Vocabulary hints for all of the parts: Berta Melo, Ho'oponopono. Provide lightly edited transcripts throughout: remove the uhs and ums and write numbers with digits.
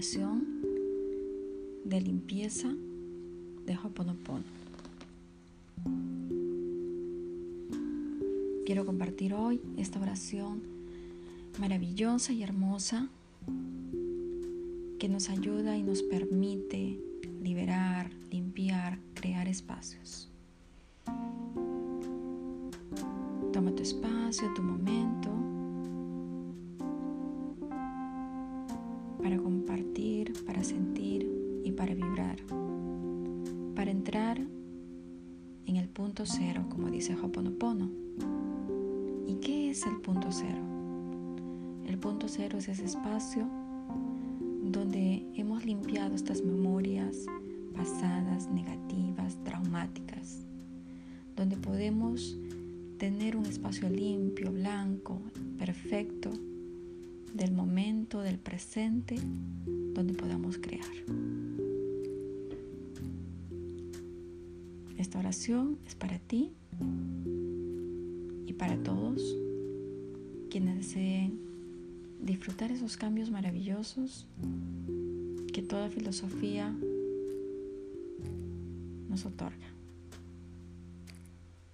meditación de limpieza de Ho'oponopono. Quiero compartir hoy esta oración maravillosa y hermosa que nos ayuda y nos permite liberar, limpiar, crear espacios. Toma tu espacio, tu momento para compartir, para sentir y para vibrar, para entrar en el punto cero, como dice Ho'oponopono. ¿Y qué es el punto cero? El punto cero es ese espacio donde hemos limpiado estas memorias pasadas, negativas, traumáticas, donde podemos tener un espacio limpio, blanco, perfecto, del momento, del presente, donde podamos crear. Esta oración es para ti y para todos quienes deseen disfrutar esos cambios maravillosos que toda filosofía nos otorga.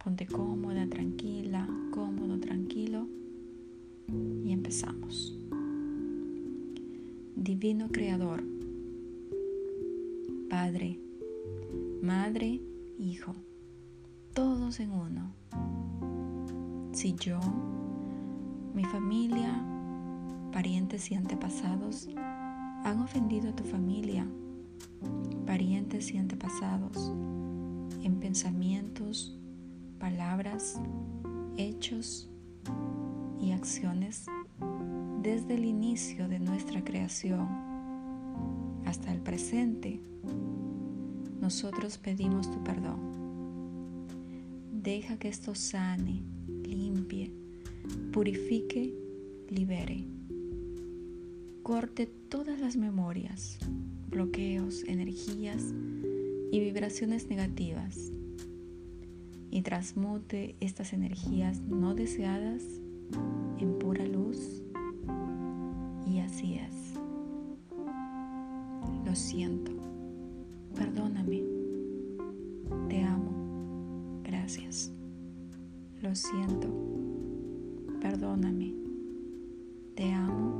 Ponte cómoda, tranquila, cómodo, tranquilo y empezamos. Divino Creador, Padre, Madre, Hijo, todos en uno. Si yo, mi familia, parientes y antepasados han ofendido a tu familia, parientes y antepasados, en pensamientos, palabras, hechos y acciones desde el inicio de nuestra creación hasta el presente, nosotros pedimos tu perdón. Deja que esto sane, limpie, purifique, libere. Corte todas las memorias, bloqueos, energías y vibraciones negativas, y transmute estas energías no deseadas en pura luz, y así es. Lo siento, perdóname, te amo, gracias. Lo siento, perdóname, te amo,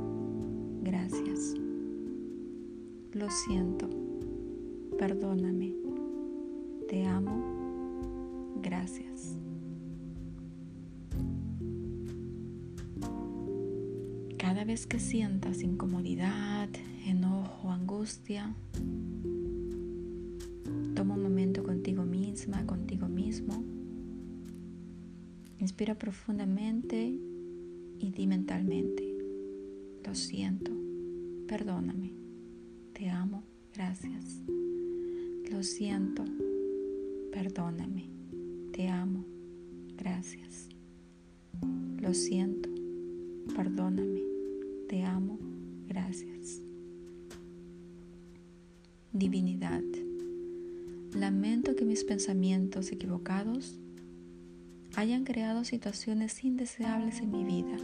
gracias. Lo siento, perdóname, te amo, gracias. Cada vez que sientas incomodidad, enojo, angustia, toma un momento contigo misma, contigo mismo. Inspira profundamente y di mentalmente: lo siento, perdóname, te amo, gracias. Lo siento, perdóname, te amo, gracias. Lo siento, perdóname, te amo, gracias. Divinidad, lamento que mis pensamientos equivocados hayan creado situaciones indeseables en mi vida.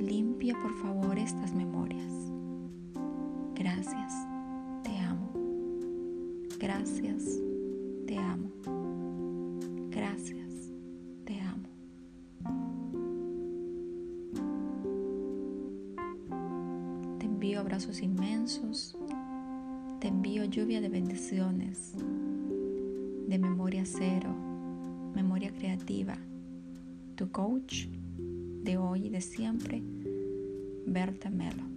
Limpia por favor estas memorias. Gracias, te amo. Gracias, te amo. Gracias, te amo. Te envío abrazos inmensos, te envío lluvia de bendiciones, de memoria cero, memoria creativa, tu coach de hoy y de siempre, Berta Melo.